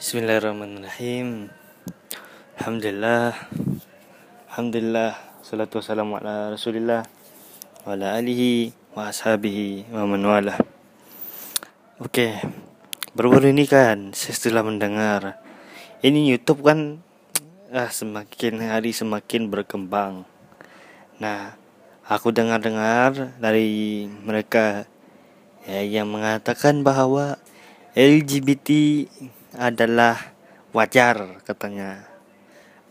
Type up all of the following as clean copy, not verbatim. Bismillahirrahmanirrahim. Alhamdulillah. Salatu wassalamu ala Rasulillah wa ala alihi wa ashabihi wa man walah. Oke. Baru-baru ini kan saya setelah mendengar ini YouTube kan semakin hari semakin berkembang. Nah, aku dengar-dengar dari mereka yang mengatakan bahwa LGBT adalah wajar katanya.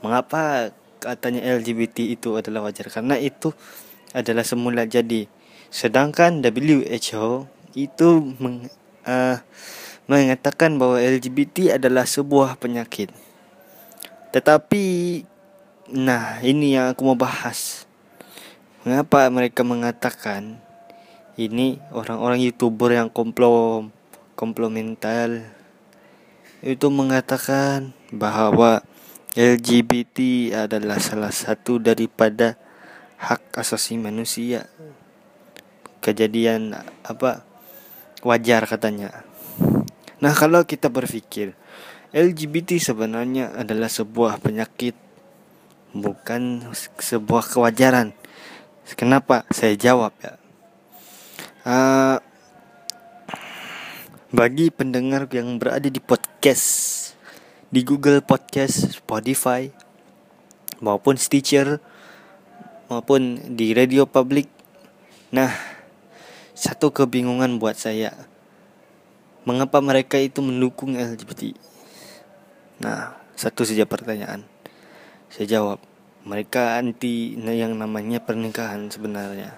Mengapa katanya LGBT itu adalah wajar? Karena itu adalah semula jadi. Sedangkan WHO itu mengatakan bahwa LGBT adalah sebuah penyakit. Tetapi ini yang aku mau bahas. Mengapa mereka mengatakan ini orang-orang YouTuber yang komplomental itu mengatakan bahwa LGBT adalah salah satu daripada hak asasi manusia. Kejadian wajar katanya. Nah, kalau kita berpikir LGBT sebenarnya adalah sebuah penyakit, bukan sebuah kewajaran. Kenapa? Saya jawab ya. Bagi pendengar yang berada di podcast, di Google Podcast, Spotify, maupun Stitcher, maupun di radio publik. Nah, satu kebingungan buat saya. Mengapa mereka itu mendukung LGBT? Nah, satu saja pertanyaan. Saya jawab, mereka anti yang namanya pernikahan sebenarnya.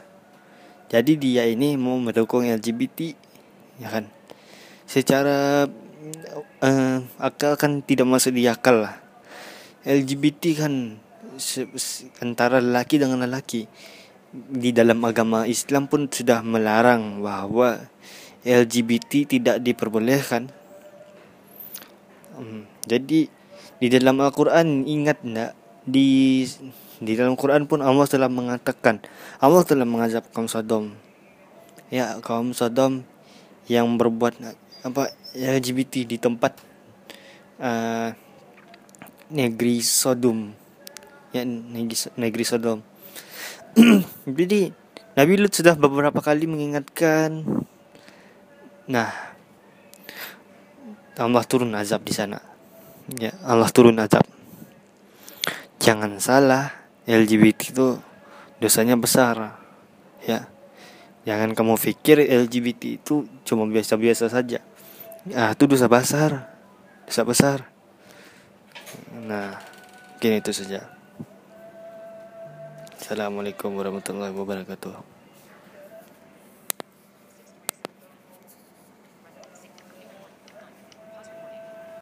Jadi dia ini mau mendukung LGBT, ya kan? Secara akal kan tidak masuk di akal lah. LGBT kan antara lelaki dengan lelaki. Di dalam agama Islam pun sudah melarang bahwa LGBT tidak diperbolehkan. Jadi di dalam Al-Quran, ingat enggak? Di dalam Quran pun Allah telah mengatakan, Allah telah mengazab kaum Sodom. Ya, kaum Sodom yang berbuat LGBT di tempat negeri Sodom. Ya, negeri Sodom. Jadi Nabi Lut sudah beberapa kali mengingatkan. Nah, Allah turun azab di sana. Ya, Allah turun azab. Jangan salah, LGBT itu dosanya besar. Ya. Jangan kamu pikir LGBT itu cuma biasa-biasa saja. Ah, itu dosa besar. Nah, mungkin itu saja. Assalamualaikum warahmatullahi wabarakatuh.